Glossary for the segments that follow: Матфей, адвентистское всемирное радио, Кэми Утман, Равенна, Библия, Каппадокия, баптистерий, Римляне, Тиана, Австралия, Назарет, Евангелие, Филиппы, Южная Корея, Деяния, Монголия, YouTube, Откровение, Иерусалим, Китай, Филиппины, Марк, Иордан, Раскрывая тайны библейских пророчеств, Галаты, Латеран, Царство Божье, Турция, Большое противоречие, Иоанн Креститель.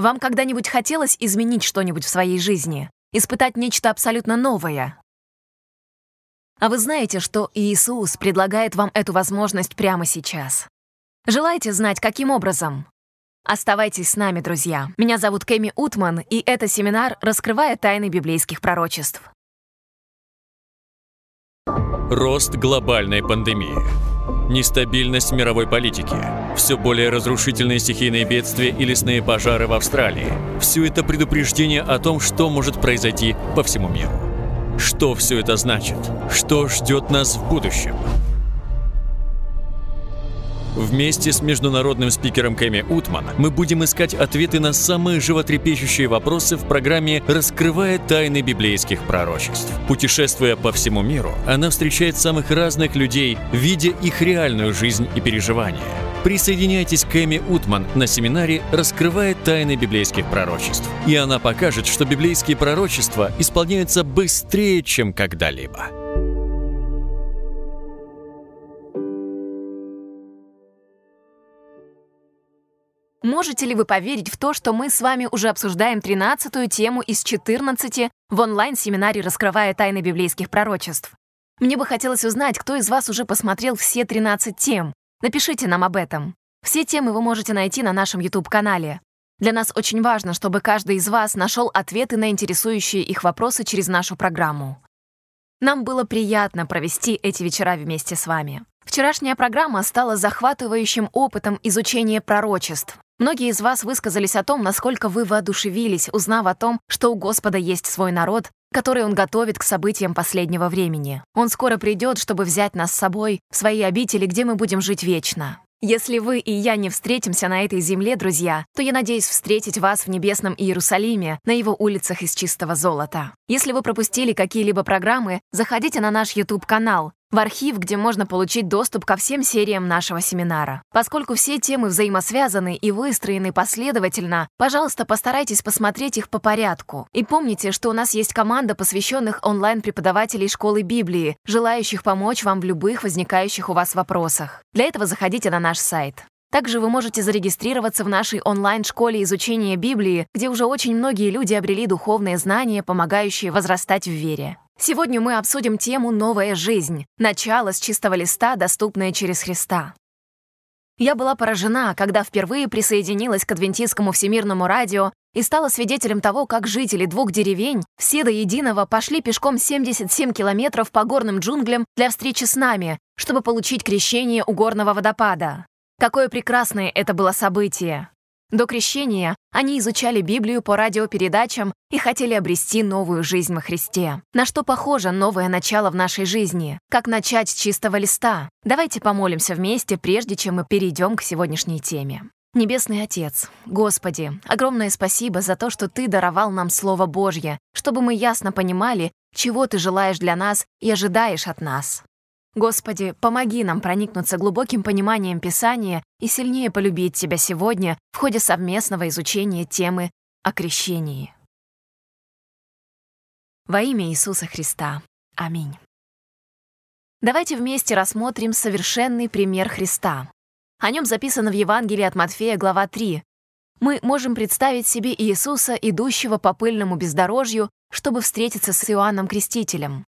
Вам когда-нибудь хотелось изменить что-нибудь в своей жизни? Испытать нечто абсолютно новое? А вы знаете, что Иисус предлагает вам эту возможность прямо сейчас? Желаете знать, каким образом? Оставайтесь с нами, друзья. Меня зовут Кэми Утман, и это семинар «Раскрывая тайны библейских пророчеств». Рост глобальной пандемии, нестабильность мировой политики, все более разрушительные стихийные бедствия и лесные пожары в Австралии – все это предупреждение о том, что может произойти по всему миру. Что все это значит? Что ждет нас в будущем? Вместе с международным спикером Кэми Утман мы будем искать ответы на самые животрепещущие вопросы в программе «Раскрывая тайны библейских пророчеств». Путешествуя по всему миру, она встречает самых разных людей, видя их реальную жизнь и переживания. Присоединяйтесь к Кэми Утман на семинаре «Раскрывая тайны библейских пророчеств». И она покажет, что библейские пророчества исполняются быстрее, чем когда-либо. Можете ли вы поверить в то, что мы с вами уже обсуждаем 13-ю тему из 14 в онлайн-семинаре «Раскрывая тайны библейских пророчеств»? Мне бы хотелось узнать, кто из вас уже посмотрел все 13 тем. Напишите нам об этом. Все темы вы можете найти на нашем YouTube-канале. Для нас очень важно, чтобы каждый из вас нашел ответы на интересующие их вопросы через нашу программу. Нам было приятно провести эти вечера вместе с вами. Вчерашняя программа стала захватывающим опытом изучения пророчеств. Многие из вас высказались о том, насколько вы воодушевились, узнав о том, что у Господа есть свой народ, который Он готовит к событиям последнего времени. Он скоро придет, чтобы взять нас с собой в свои обители, где мы будем жить вечно. Если вы и я не встретимся на этой земле, друзья, то я надеюсь встретить вас в небесном Иерусалиме, на его улицах из чистого золота. Если вы пропустили какие-либо программы, заходите на наш YouTube-канал, в архив, где можно получить доступ ко всем сериям нашего семинара. Поскольку все темы взаимосвязаны и выстроены последовательно, пожалуйста, постарайтесь посмотреть их по порядку. И помните, что у нас есть команда посвященных онлайн-преподавателей школы Библии, желающих помочь вам в любых возникающих у вас вопросах. Для этого заходите на наш сайт. Также вы можете зарегистрироваться в нашей онлайн-школе изучения Библии, где уже очень многие люди обрели духовные знания, помогающие возрастать в вере. Сегодня мы обсудим тему «Новая жизнь. Начало с чистого листа, доступное через Христа». Я была поражена, когда впервые присоединилась к адвентистскому всемирному радио и стала свидетелем того, как жители двух деревень, все до единого, пошли пешком 77 километров по горным джунглям для встречи с нами, чтобы получить крещение у горного водопада. Какое прекрасное это было событие! До крещения они изучали Библию по радиопередачам и хотели обрести новую жизнь во Христе. На что похоже новое начало в нашей жизни? Как начать с чистого листа? Давайте помолимся вместе, прежде чем мы перейдем к сегодняшней теме. Небесный Отец, Господи, огромное спасибо за то, что Ты даровал нам Слово Божье, чтобы мы ясно понимали, чего Ты желаешь для нас и ожидаешь от нас. Господи, помоги нам проникнуться глубоким пониманием Писания и сильнее полюбить Тебя сегодня в ходе совместного изучения темы о крещении. Во имя Иисуса Христа. Аминь. Давайте вместе рассмотрим совершенный пример Христа. О нем записано в Евангелии от Матфея, глава 3. Мы можем представить себе Иисуса, идущего по пыльному бездорожью, чтобы встретиться с Иоанном Крестителем.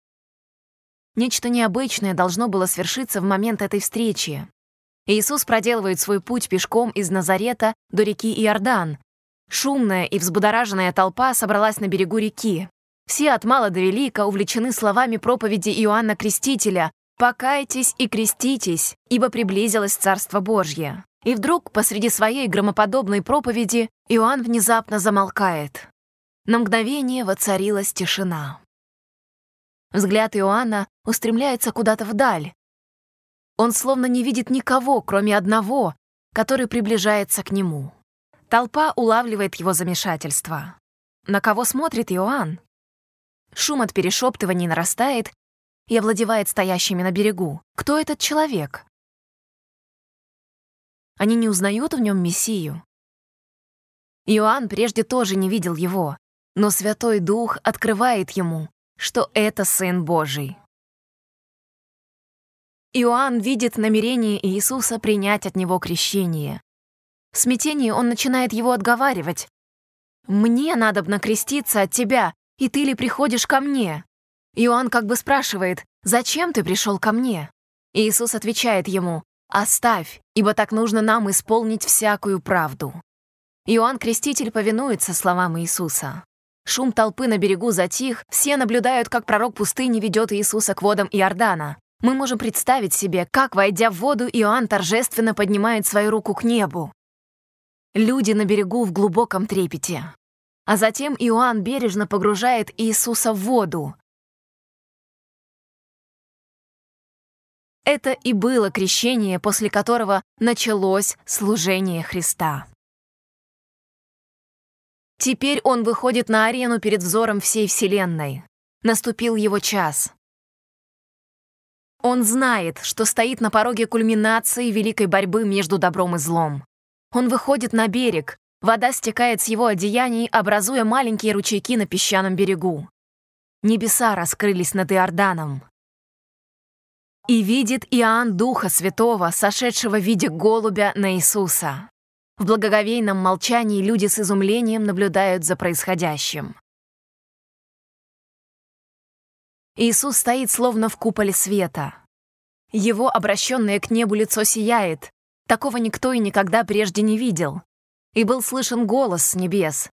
Нечто необычное должно было свершиться в момент этой встречи. Иисус проделывает свой путь пешком из Назарета до реки Иордан. Шумная и взбудораженная толпа собралась на берегу реки. Все от мала до велика увлечены словами проповеди Иоанна Крестителя «Покайтесь и креститесь, ибо приблизилось Царство Божье». И вдруг посреди своей громоподобной проповеди Иоанн внезапно замолкает. На мгновение воцарилась тишина. Взгляд Иоанна устремляется куда-то вдаль. Он словно не видит никого, кроме одного, который приближается к нему. Толпа улавливает его замешательство. На кого смотрит Иоанн? Шум от перешептываний нарастает и овладевает стоящими на берегу. Кто этот человек? Они не узнают в нем Мессию. Иоанн прежде тоже не видел его, но Святой Дух открывает ему, что это Сын Божий. Иоанн видит намерение Иисуса принять от него крещение. В смятении он начинает его отговаривать, «Мне надобно креститься от тебя, и ты ли приходишь ко мне?» Иоанн как бы спрашивает: «Зачем ты пришел ко мне?» И Иисус отвечает ему: «Оставь, ибо так нужно нам исполнить всякую правду». Иоанн Креститель повинуется словам Иисуса. Шум толпы на берегу затих, все наблюдают, как пророк пустыни ведет Иисуса к водам Иордана. Мы можем представить себе, как, войдя в воду, Иоанн торжественно поднимает свою руку к небу. Люди на берегу в глубоком трепете. А затем Иоанн бережно погружает Иисуса в воду. Это и было крещение, после которого началось служение Христа. Теперь он выходит на арену перед взором всей Вселенной. Наступил его час. Он знает, что стоит на пороге кульминации великой борьбы между добром и злом. Он выходит на берег, вода стекает с его одеяний, образуя маленькие ручейки на песчаном берегу. Небеса раскрылись над Иорданом. И видит Иоанн Духа Святого, сошедшего в виде голубя на Иисуса. В благоговейном молчании люди с изумлением наблюдают за происходящим. Иисус стоит словно в куполе света. Его обращенное к небу лицо сияет. Такого никто и никогда прежде не видел. И был слышен голос с небес: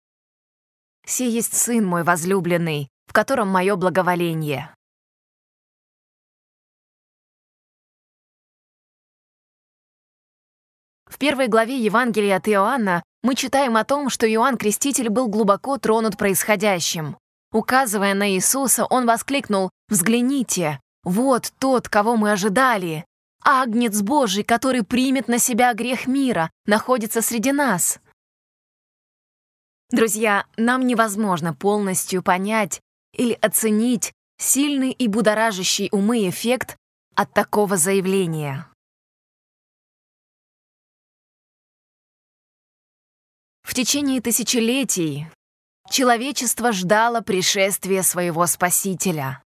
«Се есть Сын мой возлюбленный, в котором мое благоволение». В первой главе Евангелия от Иоанна мы читаем о том, что Иоанн Креститель был глубоко тронут происходящим. Указывая на Иисуса, он воскликнул: «Взгляните, вот тот, кого мы ожидали! Агнец Божий, который примет на себя грех мира, находится среди нас!» Друзья, нам невозможно полностью понять или оценить сильный и будоражащий умы эффект от такого заявления. В течение тысячелетий человечество ждало пришествия своего Спасителя.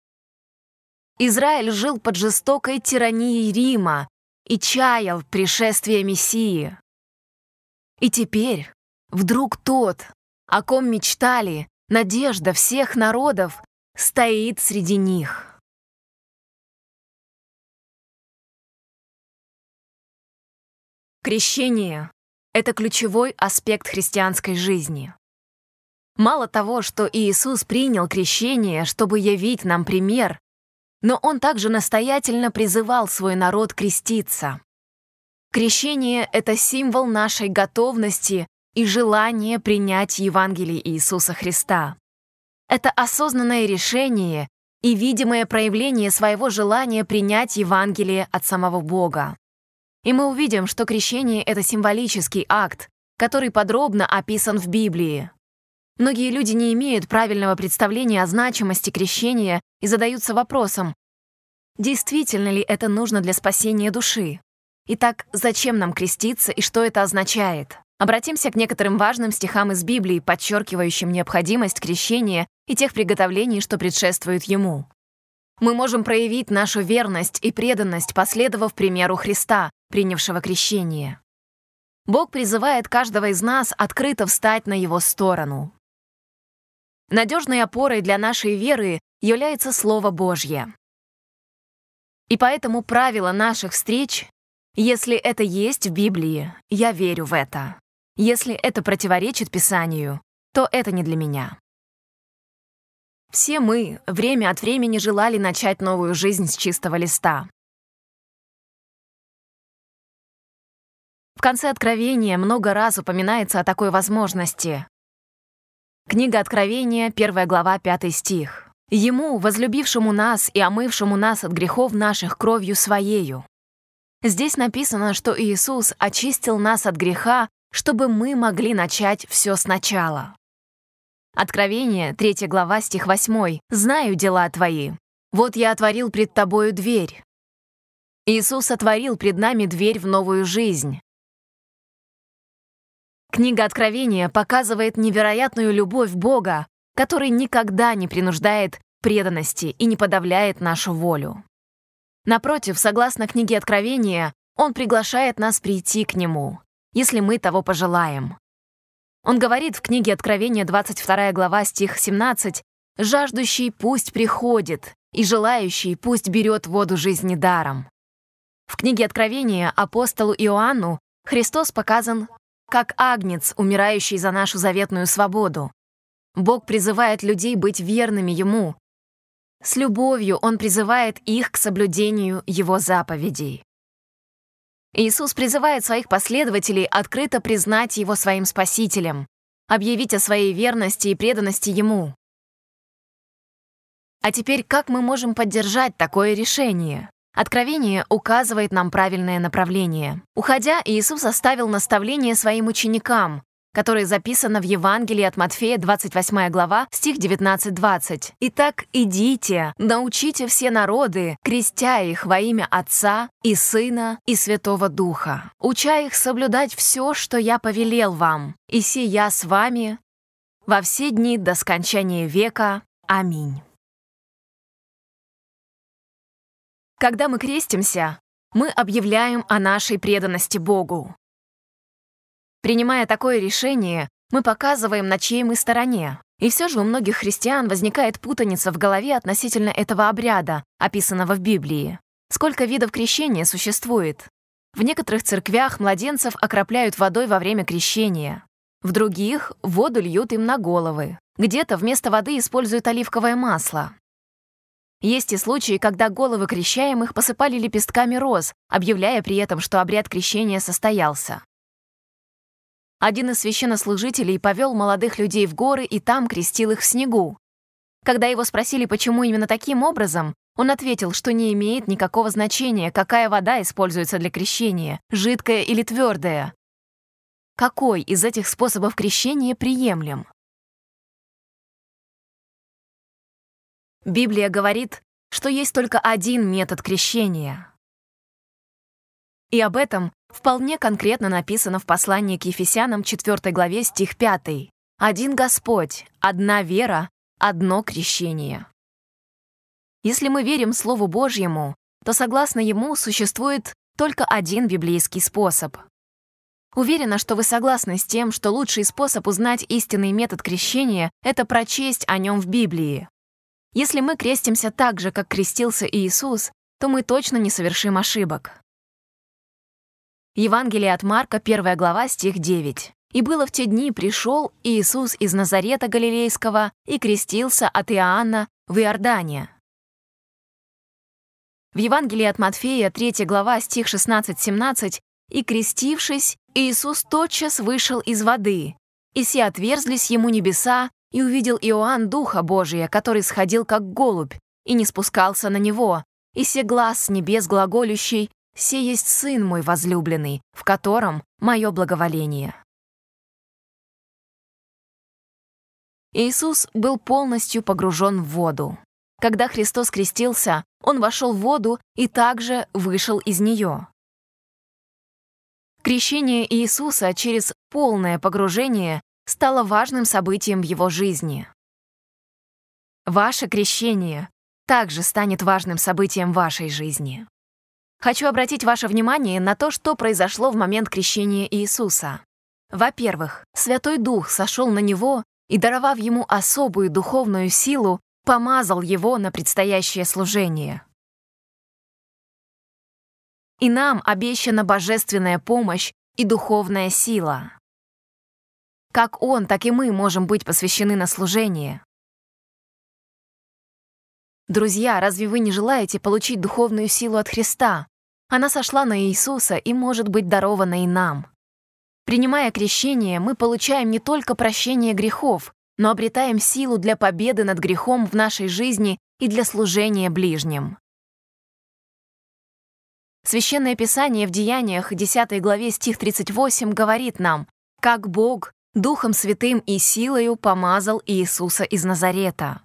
Израиль жил под жестокой тиранией Рима и чаял пришествия Мессии. И теперь вдруг тот, о ком мечтали, надежда всех народов, стоит среди них. Крещение — это ключевой аспект христианской жизни. Мало того, что Иисус принял крещение, чтобы явить нам пример, но Он также настоятельно призывал свой народ креститься. Крещение — это символ нашей готовности и желания принять Евангелие Иисуса Христа. Это осознанное решение и видимое проявление своего желания принять Евангелие от самого Бога. И мы увидим, что крещение — это символический акт, который подробно описан в Библии. Многие люди не имеют правильного представления о значимости крещения и задаются вопросом: действительно ли это нужно для спасения души? Итак, зачем нам креститься и что это означает? Обратимся к некоторым важным стихам из Библии, подчеркивающим необходимость крещения и тех приготовлений, что предшествуют ему. Мы можем проявить нашу верность и преданность, последовав примеру Христа, принявшего крещение. Бог призывает каждого из нас открыто встать на Его сторону. Надежной опорой для нашей веры является Слово Божье. И поэтому правило наших встреч: если это есть в Библии, я верю в это. Если это противоречит Писанию, то это не для меня. Все мы время от времени желали начать новую жизнь с чистого листа. В конце Откровения много раз упоминается о такой возможности. Книга Откровения, 1 глава, 5 стих. «Ему, возлюбившему нас и омывшему нас от грехов наших кровью Своею». Здесь написано, что Иисус очистил нас от греха, чтобы мы могли начать все сначала. Откровение, 3 глава, стих 8. «Знаю дела твои. Вот я отворил пред тобою дверь». Иисус отворил пред нами дверь в новую жизнь. Книга Откровения показывает невероятную любовь Бога, который никогда не принуждает преданности и не подавляет нашу волю. Напротив, согласно книге Откровения, Он приглашает нас прийти к Нему, если мы того пожелаем. Он говорит в книге Откровения, 22 глава, стих 17, «Жаждущий пусть приходит, и желающий пусть берет воду жизни даром». В книге Откровения апостолу Иоанну Христос показан как агнец, умирающий за нашу заветную свободу. Бог призывает людей быть верными Ему. С любовью Он призывает их к соблюдению Его заповедей. Иисус призывает Своих последователей открыто признать Его Своим Спасителем, объявить о Своей верности и преданности Ему. А теперь, как мы можем поддержать такое решение? Откровение указывает нам правильное направление. Уходя, Иисус оставил наставление Своим ученикам, которое записано в Евангелии от Матфея, 28 глава, стих 19-20. «Итак, идите, научите все народы, крестя их во имя Отца и Сына и Святого Духа, уча их соблюдать все, что Я повелел вам, и сия с вами во все дни до скончания века. Аминь». Когда мы крестимся, мы объявляем о нашей преданности Богу. Принимая такое решение, мы показываем, на чьей мы стороне. И все же у многих христиан возникает путаница в голове относительно этого обряда, описанного в Библии. Сколько видов крещения существует? В некоторых церквях младенцев окропляют водой во время крещения. В других воду льют им на головы. Где-то вместо воды используют оливковое масло. Есть и случаи, когда головы крещаемых посыпали лепестками роз, объявляя при этом, что обряд крещения состоялся. Один из священнослужителей повел молодых людей в горы и там крестил их в снегу. Когда его спросили, почему именно таким образом, он ответил, что не имеет никакого значения, какая вода используется для крещения, жидкая или твердая. Какой из этих способов крещения приемлем? Библия говорит, что есть только один метод крещения. И об этом вполне конкретно написано в послании к Ефесянам 4 главе стих 5. «Один Господь, одна вера, одно крещение». Если мы верим Слову Божьему, то, согласно Ему, существует только один библейский способ. Уверена, что вы согласны с тем, что лучший способ узнать истинный метод крещения — это прочесть о нем в Библии. Если мы крестимся так же, как крестился Иисус, то мы точно не совершим ошибок. Евангелие от Марка, 1 глава, стих 9. «И было в те дни, пришел Иисус из Назарета Галилейского и крестился от Иоанна в Иордане». В Евангелии от Матфея, 3 глава, стих 16-17. «И крестившись, Иисус тотчас вышел из воды, и се отверзлись ему небеса, и увидел Иоанн Духа Божия, который сходил как голубь, и не спускался на него, и се глас с небес глаголющий, «Се есть Сын мой возлюбленный, в котором мое благоволение». Иисус был полностью погружен в воду. Когда Христос крестился, Он вошел в воду и также вышел из нее. Крещение Иисуса через полное погружение стало важным событием в Его жизни. Ваше крещение также станет важным событием вашей жизни. Хочу обратить ваше внимание на то, что произошло в момент крещения Иисуса. Во-первых, Святой Дух сошел на Него и, даровав Ему особую духовную силу, помазал Его на предстоящее служение. И нам обещана божественная помощь и духовная сила. Как Он, так и мы можем быть посвящены на служение. Друзья, разве вы не желаете получить духовную силу от Христа? Она сошла на Иисуса и может быть дарована и нам. Принимая крещение, мы получаем не только прощение грехов, но обретаем силу для победы над грехом в нашей жизни и для служения ближним. Священное Писание в Деяниях, 10 главе, стих 38, говорит нам, как Бог Духом Святым и силою помазал Иисуса из Назарета.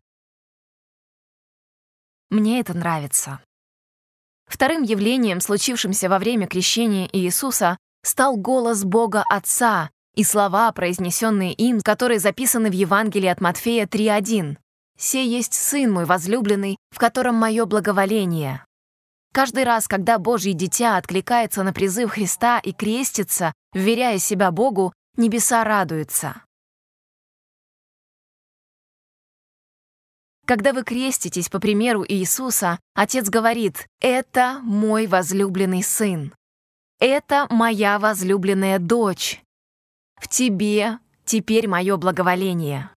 Мне это нравится. Вторым явлением, случившимся во время крещения Иисуса, стал голос Бога Отца и слова, произнесенные им, которые записаны в Евангелии от Матфея 3:1. «Се есть Сын мой возлюбленный, в котором мое благоволение». Каждый раз, когда Божье дитя откликается на призыв Христа и крестится, вверяя себя Богу, небеса радуются. Когда вы креститесь по примеру Иисуса, Отец говорит: «Это мой возлюбленный сын, это моя возлюбленная дочь, в тебе теперь мое благоволение».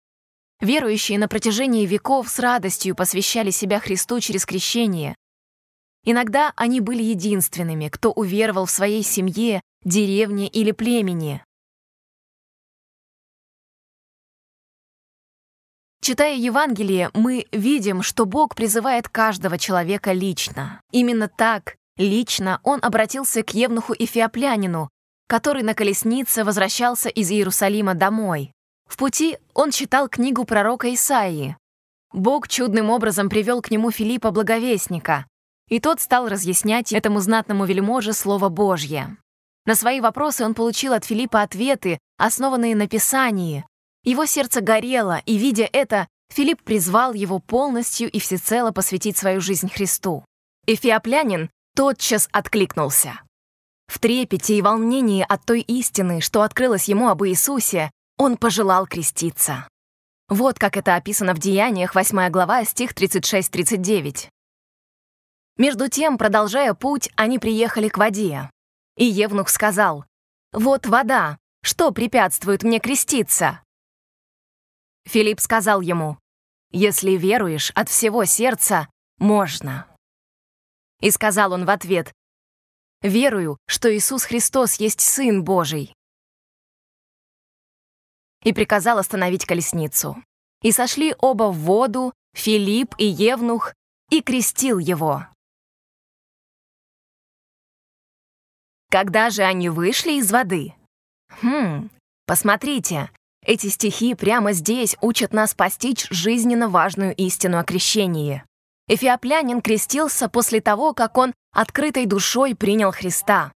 Верующие на протяжении веков с радостью посвящали себя Христу через крещение. Иногда они были единственными, кто уверовал в своей семье, деревне или племени. Читая Евангелие, мы видим, что Бог призывает каждого человека лично. Именно так, лично, Он обратился к евнуху эфиоплянину, который на колеснице возвращался из Иерусалима домой. В пути он читал книгу пророка Исаии. Бог чудным образом привел к нему Филиппа Благовестника, и тот стал разъяснять этому знатному вельможе Слово Божье. На свои вопросы он получил от Филиппа ответы, основанные на Писании. Его сердце горело, и, видя это, Филипп призвал его полностью и всецело посвятить свою жизнь Христу. Эфиоплянин тотчас откликнулся. В трепете и волнении от той истины, что открылась ему об Иисусе, он пожелал креститься. Вот как это описано в Деяниях, 8 глава, стих 36-39. Между тем, продолжая путь, они приехали к воде. И евнух сказал: «Вот вода, что препятствует мне креститься?» Филипп сказал ему: «Если веруешь от всего сердца, можно». И сказал он в ответ: «Верую, что Иисус Христос есть Сын Божий». И приказал остановить колесницу. И сошли оба в воду, Филипп и евнух, и крестил его. Когда же они вышли из воды? Посмотрите. Эти стихи прямо здесь учат нас постичь жизненно важную истину о крещении. Эфиоплянин крестился после того, как он открытой душой принял Христа.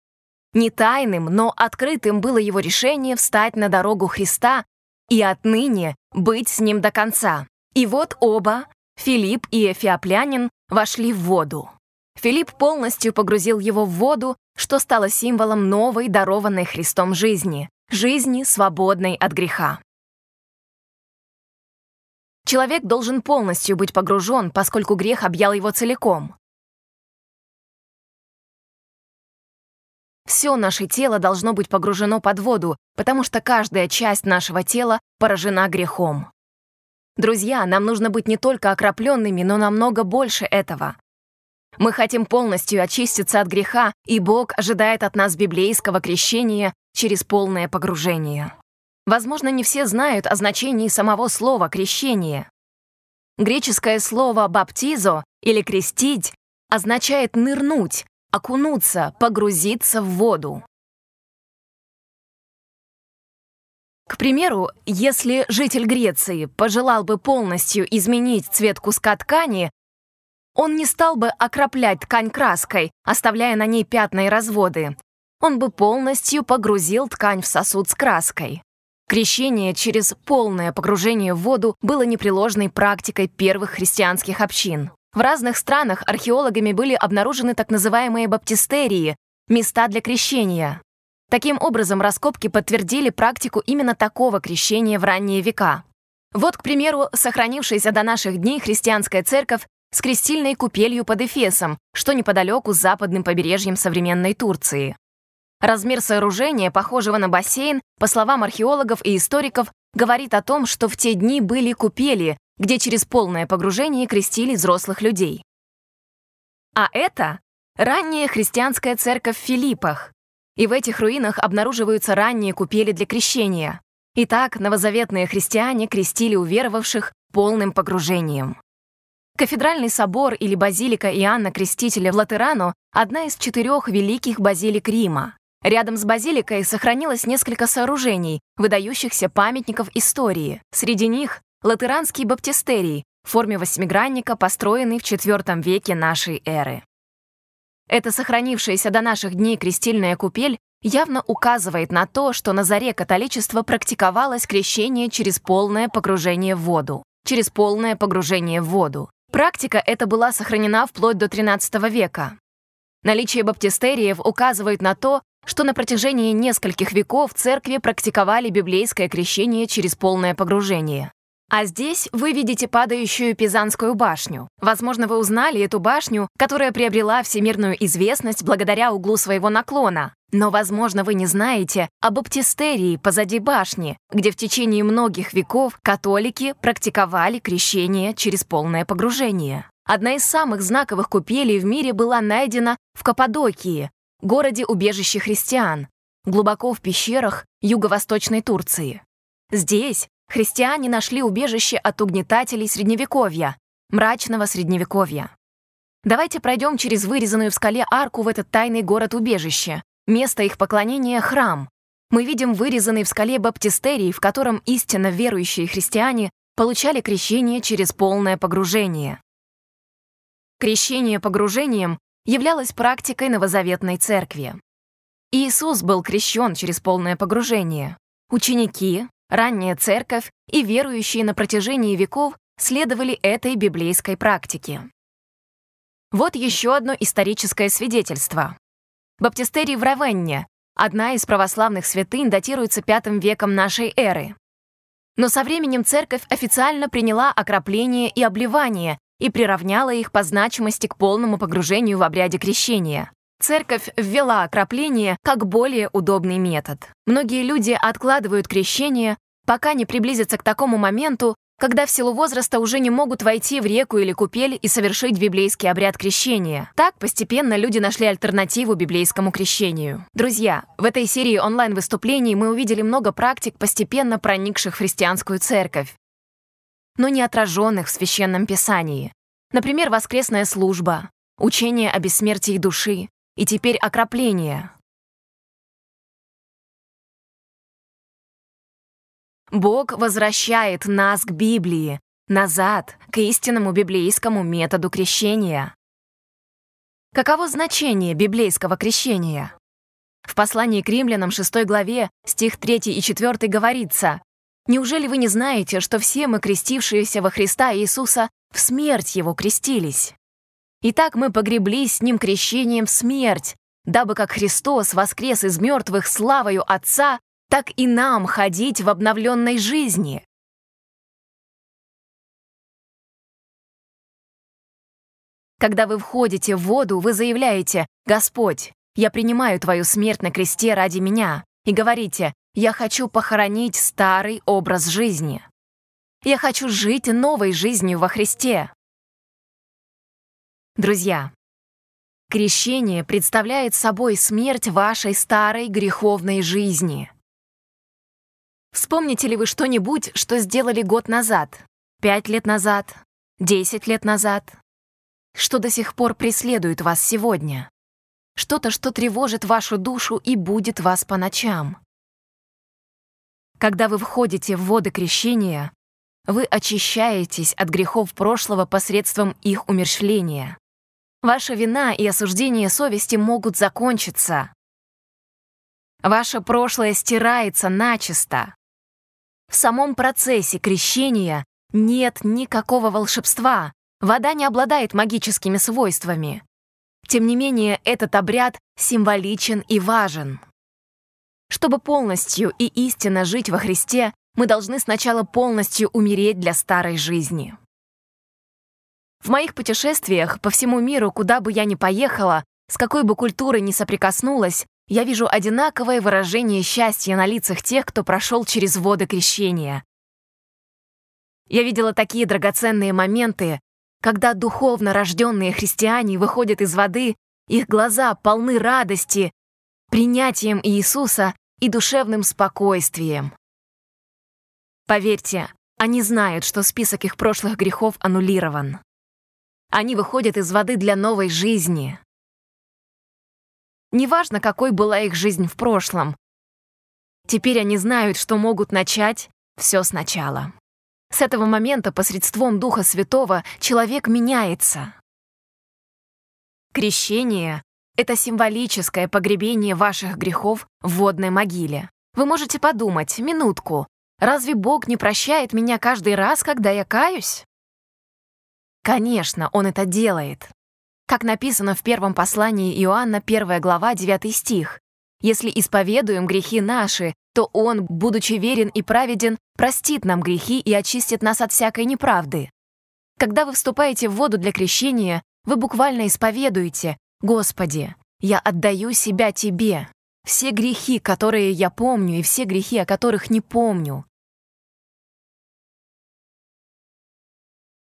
Не тайным, но открытым было его решение встать на дорогу Христа и отныне быть с ним до конца. И вот оба, Филипп и эфиоплянин, вошли в воду. Филипп полностью погрузил его в воду, что стало символом новой, дарованной Христом жизни. Жизни, свободной от греха. Человек должен полностью быть погружен, поскольку грех объял его целиком. Все наше тело должно быть погружено под воду, потому что каждая часть нашего тела поражена грехом. Друзья, нам нужно быть не только окропленными, но намного больше этого. Мы хотим полностью очиститься от греха, и Бог ожидает от нас библейского крещения через полное погружение. Возможно, не все знают о значении самого слова «крещение». Греческое слово «баптизо» или «крестить» означает «нырнуть», «окунуться», «погрузиться в воду». К примеру, если житель Греции пожелал бы полностью изменить цвет куска ткани, он не стал бы окроплять ткань краской, оставляя на ней пятна и разводы. Он бы полностью погрузил ткань в сосуд с краской. Крещение через полное погружение в воду было непреложной практикой первых христианских общин. В разных странах археологами были обнаружены так называемые баптистерии — места для крещения. Таким образом, раскопки подтвердили практику именно такого крещения в ранние века. Вот, к примеру, сохранившаяся до наших дней христианская церковь с крестильной купелью под Эфесом, что неподалеку с западным побережьем современной Турции. Размер сооружения, похожего на бассейн, по словам археологов и историков, говорит о том, что в те дни были купели, где через полное погружение крестили взрослых людей. А это ранняя христианская церковь в Филиппах. И в этих руинах обнаруживаются ранние купели для крещения. Итак, новозаветные христиане крестили уверовавших полным погружением. Кафедральный собор или базилика Иоанна Крестителя в Латерано — одна из 4 великих базилик Рима. Рядом с базиликой сохранилось несколько сооружений, выдающихся памятников истории. Среди них — латеранский баптистерий в форме восьмигранника, построенный в IV веке нашей эры. Эта сохранившаяся до наших дней крестильная купель явно указывает на то, что на заре католичества практиковалось крещение через полное погружение в воду. Практика эта была сохранена вплоть до XIII века. Наличие баптистериев указывает на то, что на протяжении нескольких веков церкви практиковали библейское крещение через полное погружение. А здесь вы видите падающую Пизанскую башню. Возможно, вы узнали эту башню, которая приобрела всемирную известность благодаря углу своего наклона. Но, возможно, вы не знаете о баптистерии позади башни, где в течение многих веков католики практиковали крещение через полное погружение. Одна из самых знаковых купелей в мире была найдена в Каппадокии, городе-убежище христиан, глубоко в пещерах юго-восточной Турции. Здесь христиане нашли убежище от угнетателей Средневековья, мрачного Средневековья. Давайте пройдем через вырезанную в скале арку в этот тайный город-убежище. Место их поклонения — храм. Мы видим вырезанный в скале баптистерий, в котором истинно верующие христиане получали крещение через полное погружение. Крещение погружением являлось практикой новозаветной церкви. Иисус был крещен через полное погружение. Ученики, ранняя церковь и верующие на протяжении веков следовали этой библейской практике. Вот еще одно историческое свидетельство. Баптистерий в Равенне, одна из православных святынь, датируется V веком нашей эры. Но со временем церковь официально приняла окропление и обливание и приравняла их по значимости к полному погружению в обряде крещения. Церковь ввела окропление как более удобный метод. Многие люди откладывают крещение, пока не приблизятся к такому моменту, когда в силу возраста уже не могут войти в реку или купель и совершить библейский обряд крещения. Так постепенно люди нашли альтернативу библейскому крещению. Друзья, в этой серии онлайн-выступлений мы увидели много практик, постепенно проникших в христианскую церковь, но не отраженных в Священном Писании. Например, воскресная служба, учение о бессмертии души и теперь окропление. Бог возвращает нас к Библии, назад, к истинному библейскому методу крещения. Каково значение библейского крещения? В послании к Римлянам 6 главе, стих 3 и 4 говорится: «Неужели вы не знаете, что все мы, крестившиеся во Христа Иисуса, в смерть Его крестились? Итак, мы погребли с Ним крещением в смерть, дабы как Христос воскрес из мертвых славою Отца, так и нам ходить в обновленной жизни». Когда вы входите в воду, вы заявляете: «Господь, я принимаю Твою смерть на кресте ради меня», и говорите: «Я хочу похоронить старый образ жизни. Я хочу жить новой жизнью во Христе». Друзья, крещение представляет собой смерть вашей старой греховной жизни. Вспомните ли вы что-нибудь, что сделали год назад, 5 лет назад, 10 лет назад? Что до сих пор преследует вас сегодня? Что-то, что тревожит вашу душу и будет вас по ночам? Когда вы входите в воды крещения, вы очищаетесь от грехов прошлого посредством их умерщвления. Ваша вина и осуждение совести могут закончиться. Ваше прошлое стирается начисто. В самом процессе крещения нет никакого волшебства, вода не обладает магическими свойствами. Тем не менее, этот обряд символичен и важен. Чтобы полностью и истинно жить во Христе, мы должны сначала полностью умереть для старой жизни. В моих путешествиях по всему миру, куда бы я ни поехала, с какой бы культурой ни соприкоснулась, я вижу одинаковое выражение счастья на лицах тех, кто прошел через воды крещения. Я видела такие драгоценные моменты, когда духовно рожденные христиане выходят из воды, их глаза полны радости, принятием Иисуса и душевным спокойствием. Поверьте, они знают, что список их прошлых грехов аннулирован. Они выходят из воды для новой жизни. Неважно, какой была их жизнь в прошлом, теперь они знают, что могут начать все сначала. С этого момента посредством Духа Святого человек меняется. Крещение — это символическое погребение ваших грехов в водной могиле. Вы можете подумать: минутку, разве Бог не прощает меня каждый раз, когда я каюсь? Конечно, Он это делает. Как написано в первом послании Иоанна, 1 глава, 9 стих: Если исповедуем грехи наши, то Он, будучи верен и праведен, простит нам грехи и очистит нас от всякой неправды. Когда вы вступаете в воду для крещения, вы буквально исповедуете: «Господи, я отдаю себя Тебе. Все грехи, которые я помню, и все грехи, о которых не помню».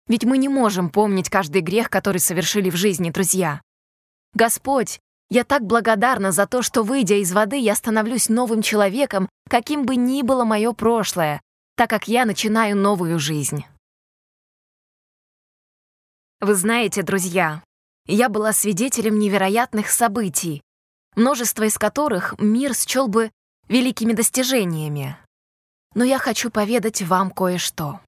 Ведь мы не можем помнить каждый грех, который совершили в жизни, друзья. «Господь, я так благодарна за то, что, выйдя из воды, я становлюсь новым человеком, каким бы ни было мое прошлое, так как я начинаю новую жизнь». Вы знаете, друзья, я была свидетелем невероятных событий, множество из которых мир счел бы великими достижениями. Но я хочу поведать вам кое-что.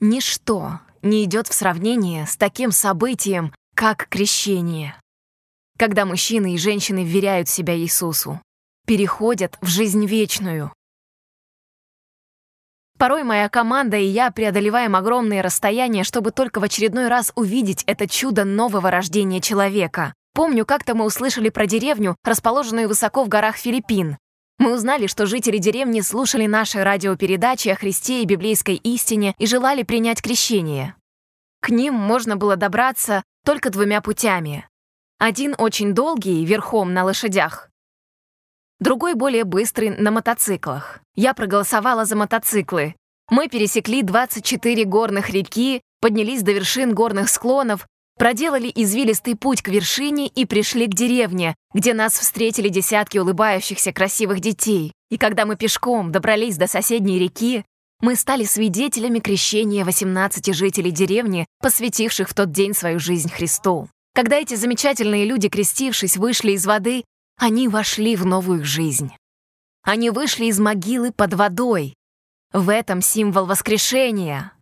Ничто не идет в сравнение с таким событием, как крещение. Когда мужчины и женщины вверяют себя Иисусу, переходят в жизнь вечную. Порой моя команда и я преодолеваем огромные расстояния, чтобы только в очередной раз увидеть это чудо нового рождения человека. Помню, как-то мы услышали про деревню, расположенную высоко в горах Филиппин. Мы узнали, что жители деревни слушали наши радиопередачи о Христе и библейской истине и желали принять крещение. К ним можно было добраться только двумя путями. Один очень долгий, верхом на лошадях. Другой более быстрый, на мотоциклах. Я проголосовала за мотоциклы. Мы пересекли 24 горных реки, поднялись до вершин горных склонов, проделали извилистый путь к вершине и пришли к деревне, где нас встретили десятки улыбающихся красивых детей. И когда мы пешком добрались до соседней реки, мы стали свидетелями крещения 18 жителей деревни, посвятивших в тот день свою жизнь Христу. Когда эти замечательные люди, крестившись, вышли из воды, они вошли в новую жизнь. Они вышли из могилы под водой. В этом символ воскрешения.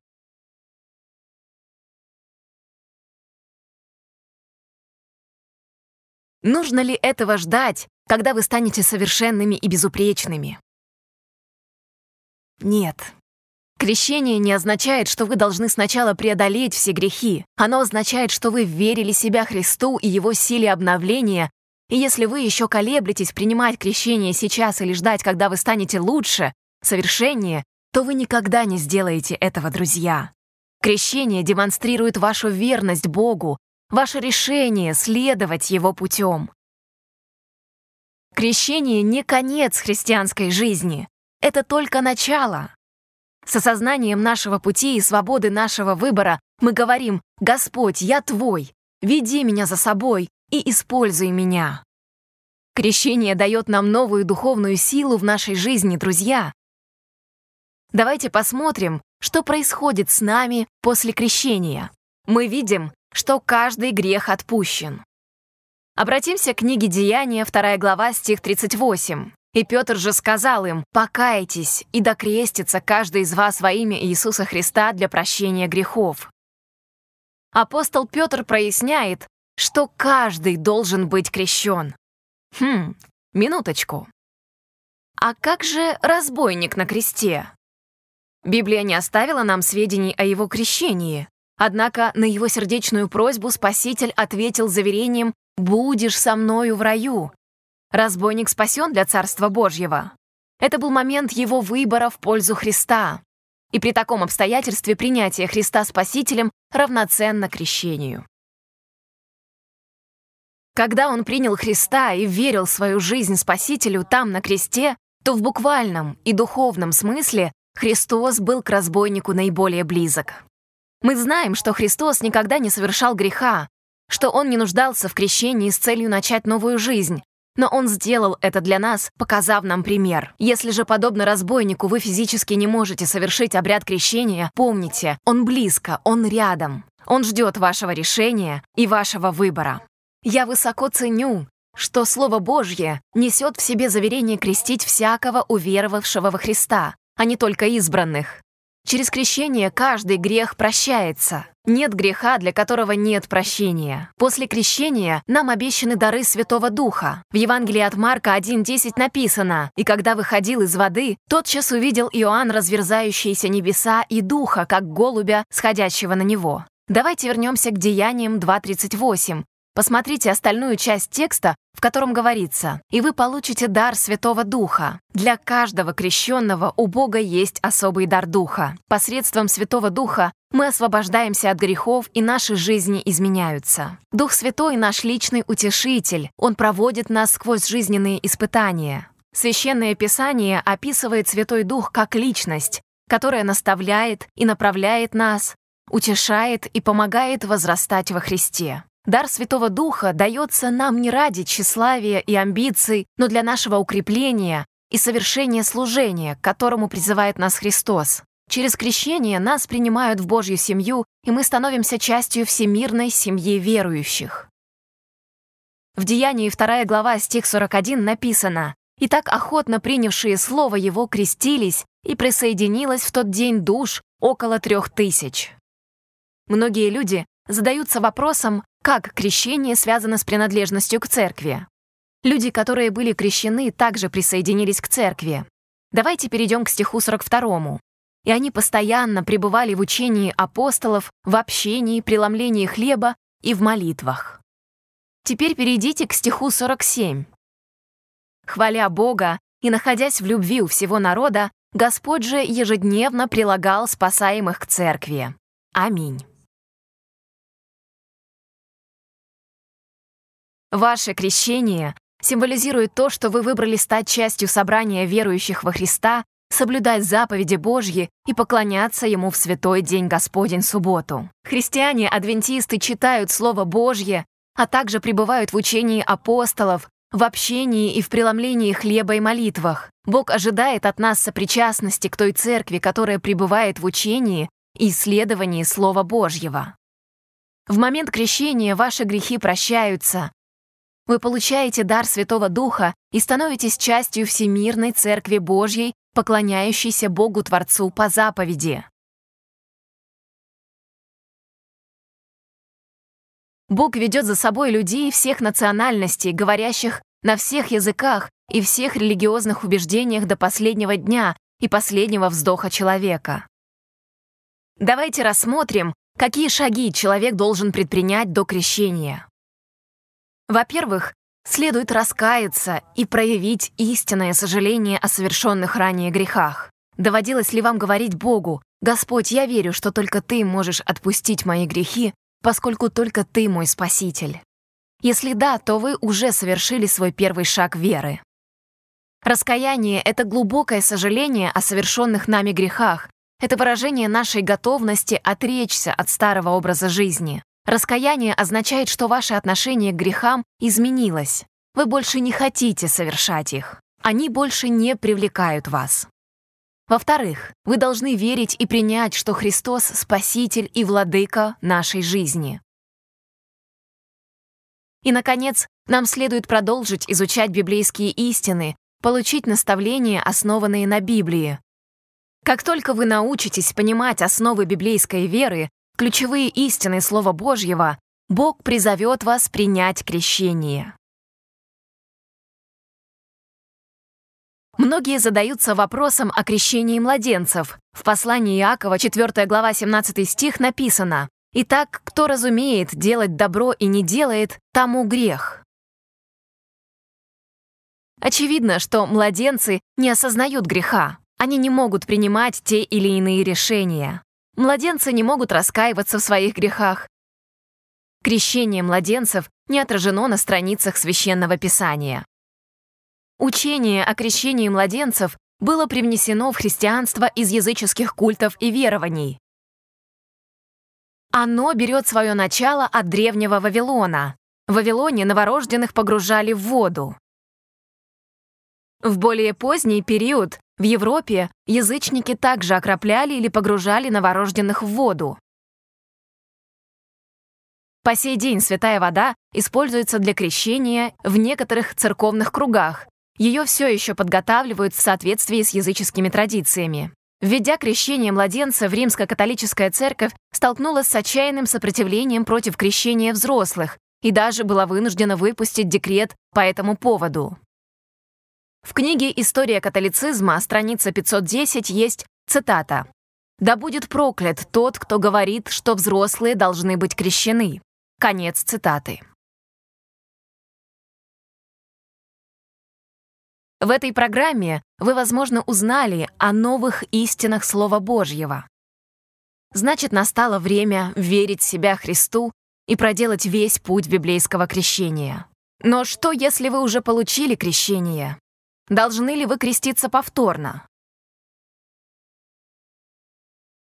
Нужно ли этого ждать, когда вы станете совершенными и безупречными? Нет. Крещение не означает, что вы должны сначала преодолеть все грехи. Оно означает, что вы верили себя Христу и Его силе обновления. И если вы еще колеблетесь принимать крещение сейчас или ждать, когда вы станете лучше, совершеннее, то вы никогда не сделаете этого, друзья. Крещение демонстрирует вашу верность Богу, ваше решение следовать Его путем. Крещение не конец христианской жизни, это только начало. С осознанием нашего пути и свободы нашего выбора мы говорим: «Господь, я Твой, веди меня за собой и используй меня». Крещение дает нам новую духовную силу в нашей жизни, друзья. Давайте посмотрим, что происходит с нами после крещения. Мы видим, что каждый грех отпущен. Обратимся к книге Деяния, 2 глава, стих 38. «И Петр же сказал им: покайтесь, и да крестится каждый из вас во имя Иисуса Христа для прощения грехов». Апостол Петр проясняет, что каждый должен быть крещен. Минуточку. А как же разбойник на кресте? Библия не оставила нам сведений о его крещении, однако на его сердечную просьбу Спаситель ответил заверением: «Будешь со мною в раю». Разбойник спасен для Царства Божьего. Это был момент его выбора в пользу Христа. И при таком обстоятельстве принятие Христа Спасителем равноценно крещению. Когда он принял Христа и верил свою жизнь Спасителю там, на кресте, то в буквальном и духовном смысле Христос был к разбойнику наиболее близок. Мы знаем, что Христос никогда не совершал греха, что Он не нуждался в крещении с целью начать новую жизнь, но Он сделал это для нас, показав нам пример. Если же, подобно разбойнику, вы физически не можете совершить обряд крещения, помните, Он близко, Он рядом, Он ждет вашего решения и вашего выбора. Я высоко ценю, что Слово Божье несет в себе заверение крестить всякого уверовавшего во Христа, а не только избранных. Через крещение каждый грех прощается. Нет греха, для которого нет прощения. После крещения нам обещаны дары Святого Духа. В Евангелии от Марка 1:10 написано: «И когда выходил из воды, тотчас увидел Иоанн разверзающиеся небеса и Духа, как голубя, сходящего на него». Давайте вернемся к Деяниям 2:38. Посмотрите остальную часть текста, в котором говорится: «И вы получите дар Святого Духа». Для каждого крещенного у Бога есть особый дар Духа. Посредством Святого Духа мы освобождаемся от грехов, и наши жизни изменяются. Дух Святой — наш личный утешитель. Он проводит нас сквозь жизненные испытания. Священное Писание описывает Святой Дух как личность, которая наставляет и направляет нас, утешает и помогает возрастать во Христе. Дар Святого Духа дается нам не ради тщеславия и амбиций, но для нашего укрепления и совершения служения, к которому призывает нас Христос. Через крещение нас принимают в Божью семью, и мы становимся частью всемирной семьи верующих. В Деянии 2 глава, стих 41 написано: «И так охотно принявшие слово его крестились, и присоединилось в тот день душ около 3000». Многие люди задаются вопросом, как крещение связано с принадлежностью к церкви. Люди, которые были крещены, также присоединились к церкви. Давайте перейдем к стиху 42. «И они постоянно пребывали в учении апостолов, в общении, преломлении хлеба и в молитвах». Теперь перейдите к стиху 47. «Хваля Бога и находясь в любви у всего народа, Господь же ежедневно прилагал спасаемых к церкви. Аминь». Ваше крещение символизирует то, что вы выбрали стать частью собрания верующих во Христа, соблюдать заповеди Божьи и поклоняться Ему в святой день Господень — субботу. Христиане-адвентисты читают Слово Божье, а также пребывают в учении апостолов, в общении и в преломлении хлеба и молитвах. Бог ожидает от нас сопричастности к той церкви, которая пребывает в учении и исследовании Слова Божьего. В момент крещения ваши грехи прощаются. Вы получаете дар Святого Духа и становитесь частью всемирной Церкви Божьей, поклоняющейся Богу Творцу по заповеди. Бог ведет за собой людей всех национальностей, говорящих на всех языках и всех религиозных убеждениях до последнего дня и последнего вздоха человека. Давайте рассмотрим, какие шаги человек должен предпринять до крещения. Во-первых, следует раскаяться и проявить истинное сожаление о совершенных ранее грехах. Доводилось ли вам говорить Богу: «Господь, я верю, что только Ты можешь отпустить мои грехи, поскольку только Ты мой Спаситель»? Если да, то вы уже совершили свой первый шаг веры. Раскаяние — это глубокое сожаление о совершенных нами грехах, это выражение нашей готовности отречься от старого образа жизни. Раскаяние означает, что ваше отношение к грехам изменилось. Вы больше не хотите совершать их. Они больше не привлекают вас. Во-вторых, вы должны верить и принять, что Христос — Спаситель и Владыка нашей жизни. И, наконец, нам следует продолжить изучать библейские истины, получить наставления, основанные на Библии. Как только вы научитесь понимать основы библейской веры, ключевые истины Слова Божьего, Бог призовет вас принять крещение. Многие задаются вопросом о крещении младенцев. В послании Иакова, 4 глава, 17 стих написано: «Итак, кто разумеет делать добро и не делает, тому грех». Очевидно, что младенцы не осознают греха. Они не могут принимать те или иные решения. Младенцы не могут раскаиваться в своих грехах. Крещение младенцев не отражено на страницах Священного Писания. Учение о крещении младенцев было привнесено в христианство из языческих культов и верований. Оно берет свое начало от древнего Вавилона. В Вавилоне новорожденных погружали в воду. В более поздний период в Европе язычники также окропляли или погружали новорожденных в воду. По сей день святая вода используется для крещения в некоторых церковных кругах. Ее все еще подготавливают в соответствии с языческими традициями. Введя крещение младенцев, римско-католическая церковь столкнулась с отчаянным сопротивлением против крещения взрослых и даже была вынуждена выпустить декрет по этому поводу. В книге «История католицизма», страница 510, есть цитата: «Да будет проклят тот, кто говорит, что взрослые должны быть крещены». Конец цитаты. В этой программе вы, возможно, узнали о новых истинах Слова Божьего. Значит, настало время верить себя Христу и проделать весь путь библейского крещения. Но что, если вы уже получили крещение? Должны ли вы креститься повторно?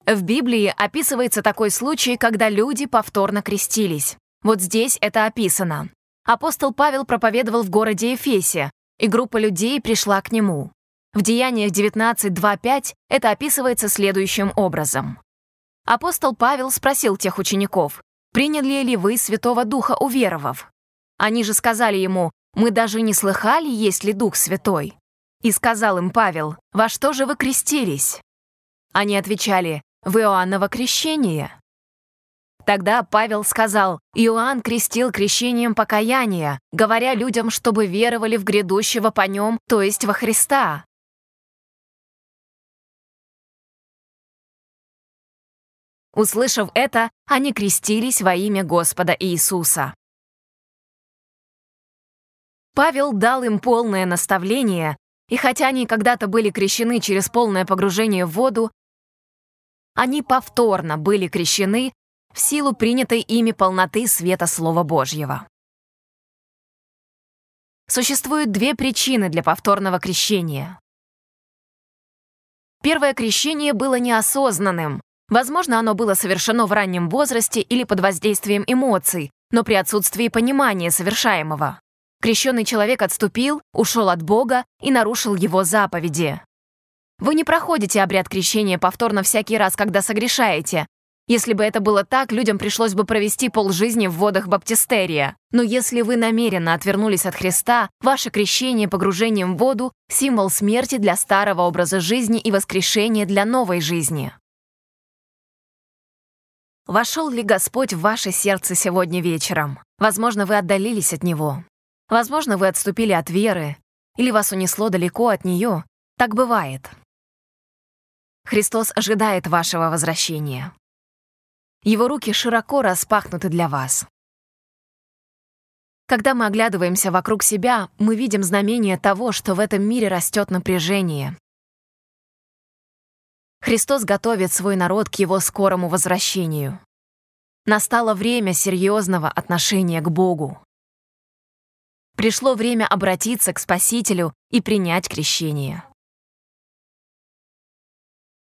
В Библии описывается такой случай, когда люди повторно крестились. Вот здесь это описано. Апостол Павел проповедовал в городе Ефесе, и группа людей пришла к нему. В Деяниях 19:2-5 это описывается следующим образом. Апостол Павел спросил тех учеников: «Приняли ли вы Святого Духа, уверовав?» Они же сказали ему: «Мы даже не слыхали, есть ли Дух Святой». И сказал им Павел: «Во что же вы крестились?» Они отвечали: «В Иоанново крещение». Тогда Павел сказал: «Иоанн крестил крещением покаяния, говоря людям, чтобы веровали в грядущего по нем, то есть во Христа». Услышав это, они крестились во имя Господа Иисуса. Павел дал им полное наставление, и хотя они когда-то были крещены через полное погружение в воду, они повторно были крещены в силу принятой ими полноты света Слова Божьего. Существует две причины для повторного крещения. Первое крещение было неосознанным. Возможно, оно было совершено в раннем возрасте или под воздействием эмоций, но при отсутствии понимания совершаемого. Крещенный человек отступил, ушел от Бога и нарушил его заповеди. Вы не проходите обряд крещения повторно всякий раз, когда согрешаете. Если бы это было так, людям пришлось бы провести полжизни в водах баптистерия. Но если вы намеренно отвернулись от Христа, ваше крещение погружением в воду — символ смерти для старого образа жизни и воскрешения для новой жизни. Вошел ли Господь в ваше сердце сегодня вечером? Возможно, вы отдалились от Него. Возможно, вы отступили от веры, или вас унесло далеко от нее. Так бывает. Христос ожидает вашего возвращения. Его руки широко распахнуты для вас. Когда мы оглядываемся вокруг себя, мы видим знамение того, что в этом мире растет напряжение. Христос готовит свой народ к его скорому возвращению. Настало время серьезного отношения к Богу. Пришло время обратиться к Спасителю и принять крещение.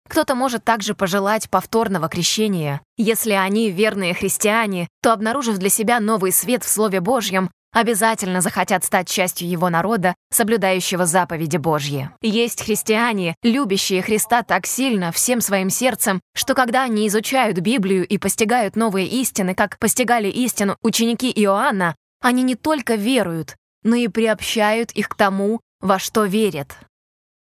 Кто-то может также пожелать повторного крещения. Если они верные христиане, то, обнаружив для себя новый свет в Слове Божьем, обязательно захотят стать частью его народа, соблюдающего заповеди Божьи. Есть христиане, любящие Христа так сильно, всем своим сердцем, что когда они изучают Библию и постигают новые истины, как постигали истину ученики Иоанна, они не только веруют, но и приобщают их к тому, во что верят.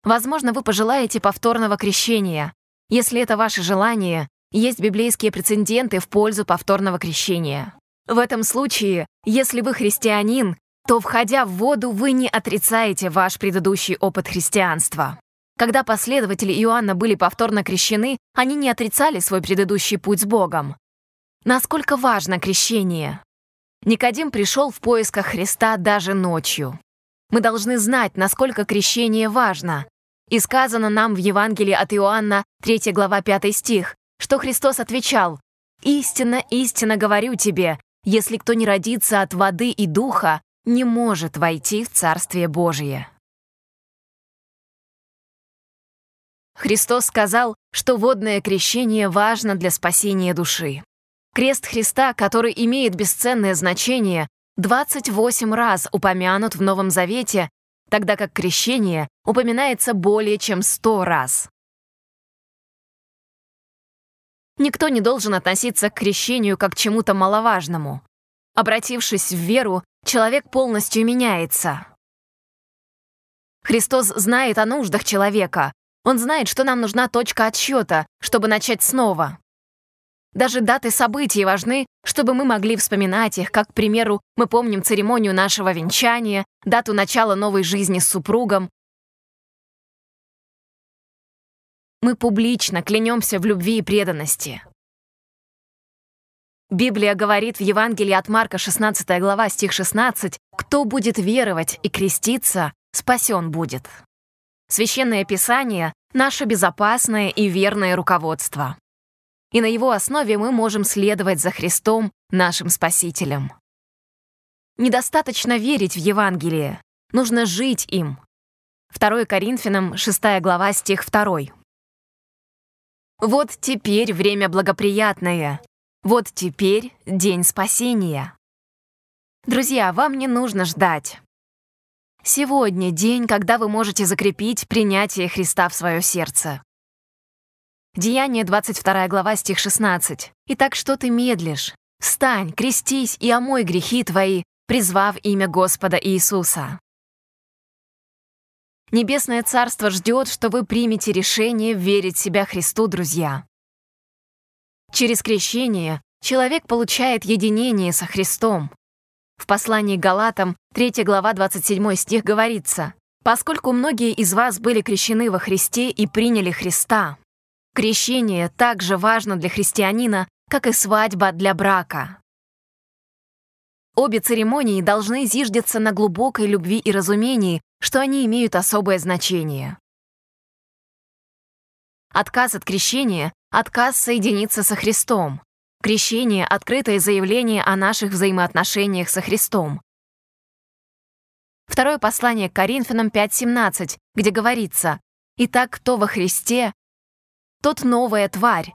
Возможно, вы пожелаете повторного крещения. Если это ваше желание, есть библейские прецеденты в пользу повторного крещения. В этом случае, если вы христианин, то, входя в воду, вы не отрицаете ваш предыдущий опыт христианства. Когда последователи Иоанна были повторно крещены, они не отрицали свой предыдущий путь с Богом. Насколько важно крещение? Никодим пришел в поисках Христа даже ночью. Мы должны знать, насколько крещение важно. И сказано нам в Евангелии от Иоанна, 3 глава 5 стих, что Христос отвечал: «Истинно, истинно говорю тебе, если кто не родится от воды и духа, не может войти в Царствие Божие». Христос сказал, что водное крещение важно для спасения души. Крест Христа, который имеет бесценное значение, 28 раз упомянут в Новом Завете, тогда как крещение упоминается более чем 100 раз. Никто не должен относиться к крещению как к чему-то маловажному. Обратившись в веру, человек полностью меняется. Христос знает о нуждах человека. Он знает, что нам нужна точка отсчета, чтобы начать снова. Даже даты событий важны, чтобы мы могли вспоминать их, как, к примеру, мы помним церемонию нашего венчания, дату начала новой жизни с супругом. Мы публично клянемся в любви и преданности. Библия говорит в Евангелии от Марка 16 глава стих 16: «Кто будет веровать и креститься, спасен будет. Священное Писание — наше безопасное и верное руководство. И на его основе мы можем следовать за Христом, нашим Спасителем. Недостаточно верить в Евангелие, нужно жить им. 2 Коринфянам, 6 глава, стих 2. «Вот теперь время благоприятное, вот теперь день спасения». Друзья, вам не нужно ждать. Сегодня день, когда вы можете закрепить принятие Христа в свое сердце. Деяния, 22 глава, стих 16. «Итак, что ты медлишь? Встань, крестись и омой грехи твои, призвав имя Господа Иисуса». Небесное Царство ждет, что вы примете решение верить себя Христу, друзья. Через крещение человек получает единение со Христом. В послании к Галатам, 3 глава, 27 стих говорится: «Поскольку многие из вас были крещены во Христе и приняли Христа». Крещение так же важно для христианина, как и свадьба для брака. Обе церемонии должны зиждеться на глубокой любви и разумении, что они имеют особое значение. Отказ от крещения — отказ соединиться со Христом. Крещение — открытое заявление о наших взаимоотношениях со Христом. Второе послание к Коринфянам 5:17, где говорится: «Итак, кто во Христе, тот новая тварь.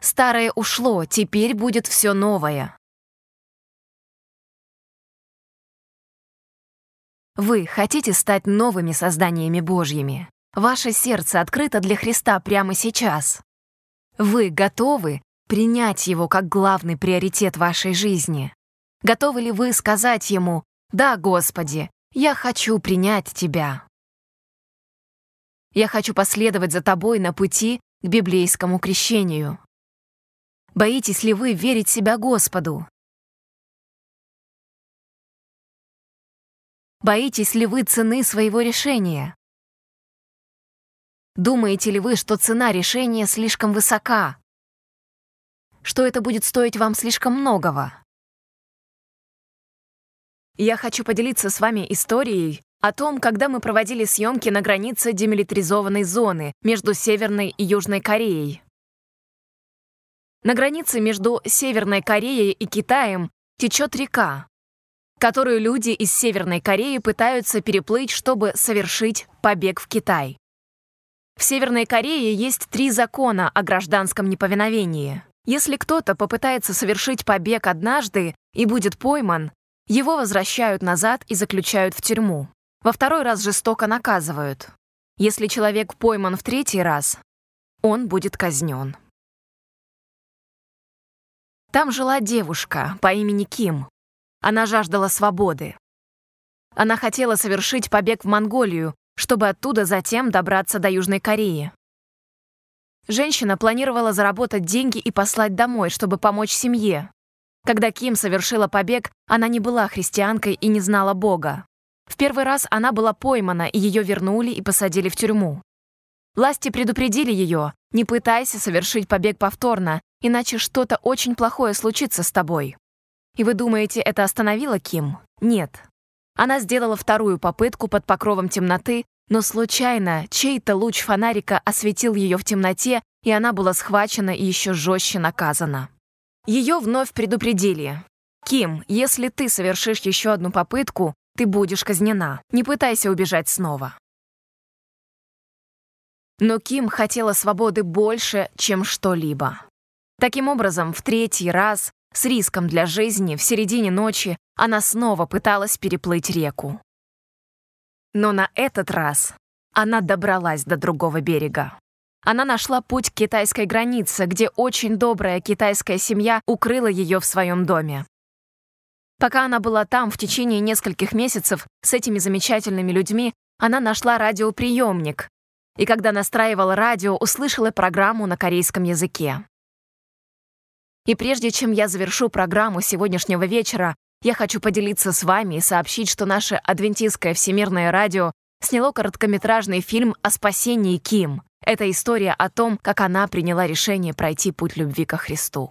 Старое ушло, теперь будет все новое». Вы хотите стать новыми созданиями Божьими? Ваше сердце открыто для Христа прямо сейчас. Вы готовы принять Его как главный приоритет вашей жизни? Готовы ли вы сказать Ему: «Да, Господи, я хочу принять Тебя. Я хочу последовать за тобой на пути к библейскому крещению». Боитесь ли вы верить себя Господу? Боитесь ли вы цены своего решения? Думаете ли вы, что цена решения слишком высока? Что это будет стоить вам слишком многого? Я хочу поделиться с вами историей о том, когда мы проводили съемки на границе демилитаризованной зоны между Северной и Южной Кореей. На границе между Северной Кореей и Китаем течет река, которую люди из Северной Кореи пытаются переплыть, чтобы совершить побег в Китай. В Северной Корее есть 3 закона о гражданском неповиновении. Если кто-то попытается совершить побег однажды и будет пойман, его возвращают назад и заключают в тюрьму. Во второй раз жестоко наказывают. Если человек пойман в 3-й раз, он будет казнен. Там жила девушка по имени Ким. Она жаждала свободы. Она хотела совершить побег в Монголию, чтобы оттуда затем добраться до Южной Кореи. Женщина планировала заработать деньги и послать домой, чтобы помочь семье. Когда Ким совершила побег, она не была христианкой и не знала Бога. В первый раз она была поймана, и ее вернули и посадили в тюрьму. Власти предупредили ее: не пытайся совершить побег повторно, иначе что-то очень плохое случится с тобой. И вы думаете, это остановило Ким? Нет. Она сделала вторую попытку под покровом темноты, но случайно чей-то луч фонарика осветил ее в темноте, и она была схвачена и еще жестче наказана. Ее вновь предупредили: «Ким, если ты совершишь еще одну попытку, ты будешь казнена. Не пытайся убежать снова». Но Ким хотела свободы больше, чем что-либо. Таким образом, в 3-й раз, с риском для жизни, в середине ночи, она снова пыталась переплыть реку. Но на этот раз она добралась до другого берега. Она нашла путь к китайской границе, где очень добрая китайская семья укрыла ее в своем доме. Пока она была там, в течение нескольких месяцев с этими замечательными людьми, она нашла радиоприемник и, когда настраивала радио, услышала программу на корейском языке. И прежде чем я завершу программу сегодняшнего вечера, я хочу поделиться с вами и сообщить, что наше адвентистское всемирное радио сняло короткометражный фильм о спасении Ким. Это история о том, как она приняла решение пройти путь любви ко Христу.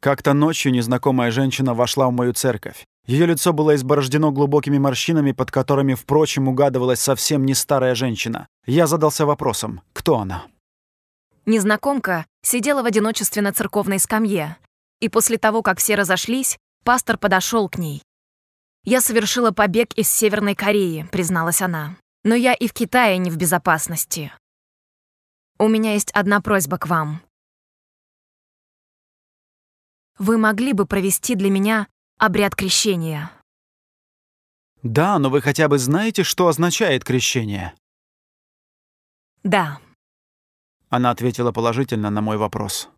Как-то ночью незнакомая женщина вошла в мою церковь. Ее лицо было изборождено глубокими морщинами, под которыми, впрочем, угадывалась совсем не старая женщина. Я задался вопросом, кто она? Незнакомка сидела в одиночестве на церковной скамье. И после того, как все разошлись, пастор подошел к ней. «Я совершила побег из Северной Кореи», — призналась она. «Но я и в Китае не в безопасности. У меня есть одна просьба к вам. Вы могли бы провести для меня обряд крещения?» «Да, но вы хотя бы знаете, что означает крещение?» «Да», — она ответила положительно на мой вопрос.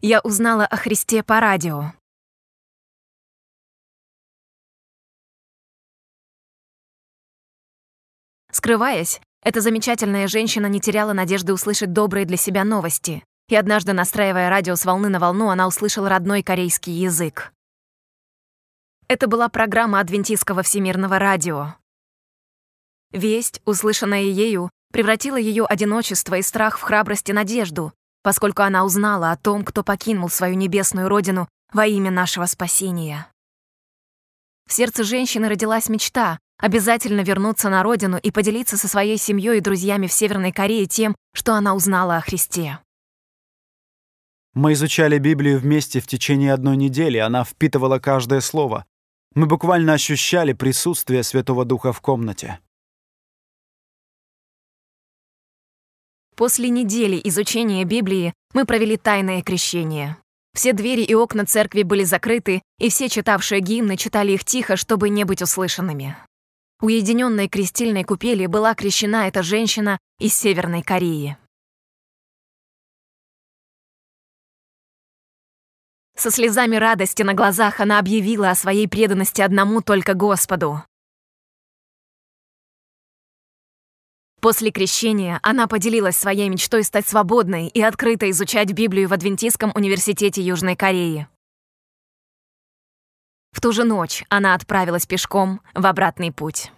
«Я узнала о Христе по радио. Скрываясь, эта замечательная женщина не теряла надежды услышать добрые для себя новости, и однажды, настраивая радио с волны на волну, она услышала родной корейский язык. Это была программа адвентистского всемирного радио. Весть, услышанная ею, превратила ее одиночество и страх в храбрость и надежду, поскольку она узнала о том, кто покинул свою небесную родину во имя нашего спасения. В сердце женщины родилась мечта обязательно вернуться на родину и поделиться со своей семьей и друзьями в Северной Корее тем, что она узнала о Христе. «Мы изучали Библию вместе в течение одной недели, она впитывала каждое слово. Мы буквально ощущали присутствие Святого Духа в комнате». После недели изучения Библии мы провели тайное крещение. Все двери и окна церкви были закрыты, и все читавшие гимны читали их тихо, чтобы не быть услышанными. Уединенной крестильной купели была крещена эта женщина из Северной Кореи. Со слезами радости на глазах она объявила о своей преданности одному только Господу. После крещения она поделилась своей мечтой стать свободной и открыто изучать Библию в Адвентистском университете Южной Кореи. В ту же ночь она отправилась пешком в обратный путь.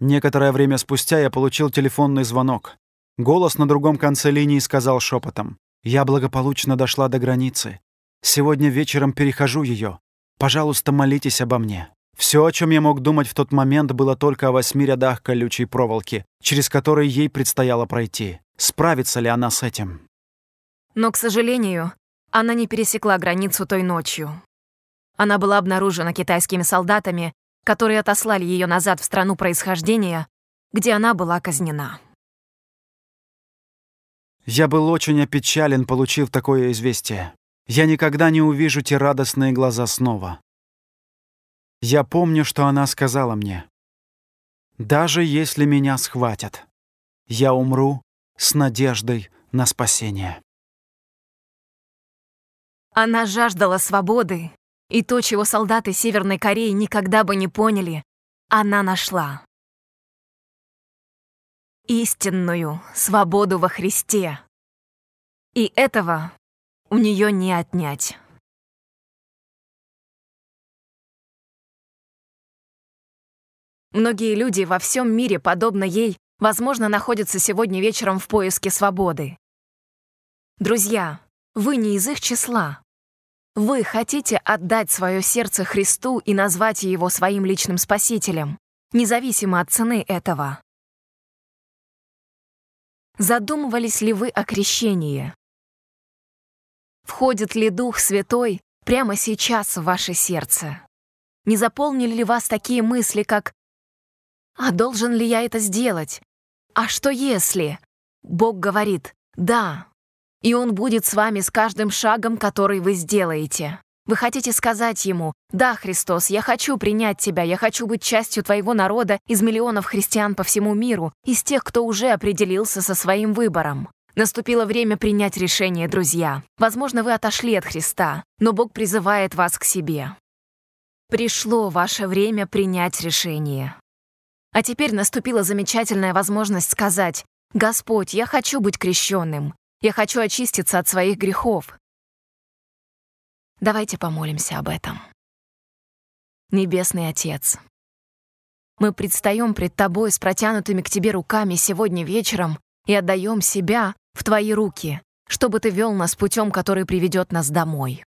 Некоторое время спустя я получил телефонный звонок. Голос на другом конце линии сказал шепотом: «Я благополучно дошла до границы. Сегодня вечером перехожу ее. Пожалуйста, молитесь обо мне». Все, о чем я мог думать в тот момент, было только о 8 рядах колючей проволоки, через которые ей предстояло пройти. Справится ли она с этим? Но, к сожалению, она не пересекла границу той ночью. Она была обнаружена китайскими солдатами, которые отослали ее назад в страну происхождения, где она была казнена. Я был очень опечален, получив такое известие. Я никогда не увижу те радостные глаза снова. Я помню, что она сказала мне: «Даже если меня схватят, я умру с надеждой на спасение». Она жаждала свободы. И то, чего солдаты Северной Кореи никогда бы не поняли, она нашла. Истинную свободу во Христе. И этого у нее не отнять. Многие люди во всем мире, подобно ей, возможно, находятся сегодня вечером в поиске свободы. Друзья, вы не из их числа. Вы хотите отдать свое сердце Христу и назвать его своим личным спасителем, независимо от цены этого. Задумывались ли вы о крещении? Входит ли Дух Святой прямо сейчас в ваше сердце? Не заполнили ли вас такие мысли, как: «А должен ли я это сделать? А что если?» Бог говорит: «Да». И Он будет с вами с каждым шагом, который вы сделаете. Вы хотите сказать Ему: «Да, Христос, я хочу принять Тебя, я хочу быть частью Твоего народа из миллионов христиан по всему миру, из тех, кто уже определился со своим выбором». Наступило время принять решение, друзья. Возможно, вы отошли от Христа, но Бог призывает вас к себе. Пришло ваше время принять решение. А теперь наступила замечательная возможность сказать: «Господь, я хочу быть крещенным. Я хочу очиститься от своих грехов». Давайте помолимся об этом. Небесный Отец, Мы предстаем пред Тобой с протянутыми к Тебе руками сегодня вечером и отдаем себя в Твои руки, чтобы Ты вел нас путем, который приведет нас домой.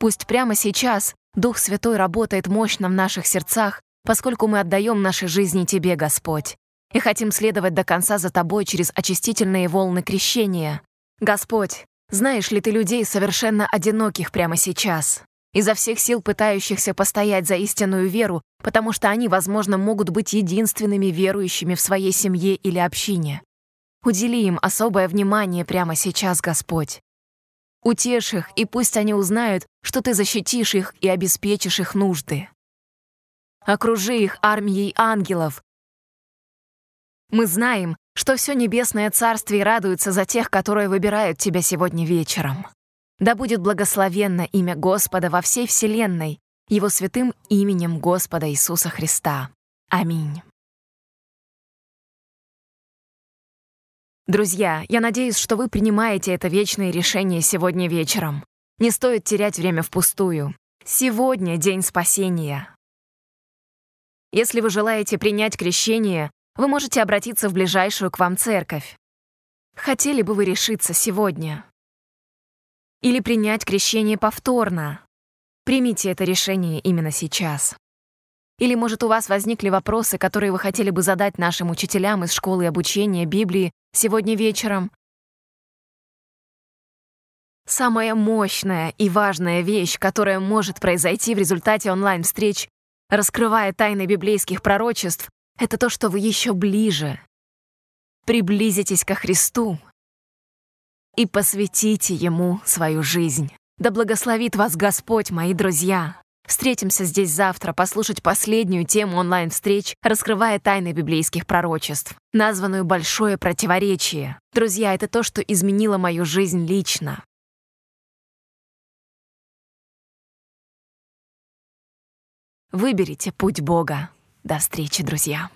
Пусть прямо сейчас Дух Святой работает мощно в наших сердцах, поскольку мы отдаем наши жизни Тебе, Господь, и хотим следовать до конца за Тобой через очистительные волны крещения. Господь, знаешь ли Ты людей совершенно одиноких прямо сейчас, изо всех сил пытающихся постоять за истинную веру, потому что они, возможно, могут быть единственными верующими в своей семье или общине? Удели им особое внимание прямо сейчас, Господь. Утешь их, и пусть они узнают, что Ты защитишь их и обеспечишь их нужды. Окружи их армией ангелов. Мы знаем, что все небесное царствие радуется за тех, которые выбирают Тебя сегодня вечером. Да будет благословенно имя Господа во всей вселенной, Его святым именем Господа Иисуса Христа. Аминь. Друзья, я надеюсь, что вы принимаете это вечное решение сегодня вечером. Не стоит терять время впустую. Сегодня день спасения. Если вы желаете принять крещение, вы можете обратиться в ближайшую к вам церковь. Хотели бы вы решиться сегодня? Или принять крещение повторно? Примите это решение именно сейчас. Или, может, у вас возникли вопросы, которые вы хотели бы задать нашим учителям из школы обучения Библии сегодня вечером? Самая мощная и важная вещь, которая может произойти в результате онлайн-встреч, раскрывая тайны библейских пророчеств, это то, что вы еще ближе. Приблизитесь ко Христу и посвятите Ему свою жизнь. Да благословит вас Господь, мои друзья! Встретимся здесь завтра послушать последнюю тему онлайн-встреч, раскрывая тайны библейских пророчеств, названную «Большое противоречие». Друзья, это то, что изменило мою жизнь лично. Выберите путь Бога. До встречи, друзья.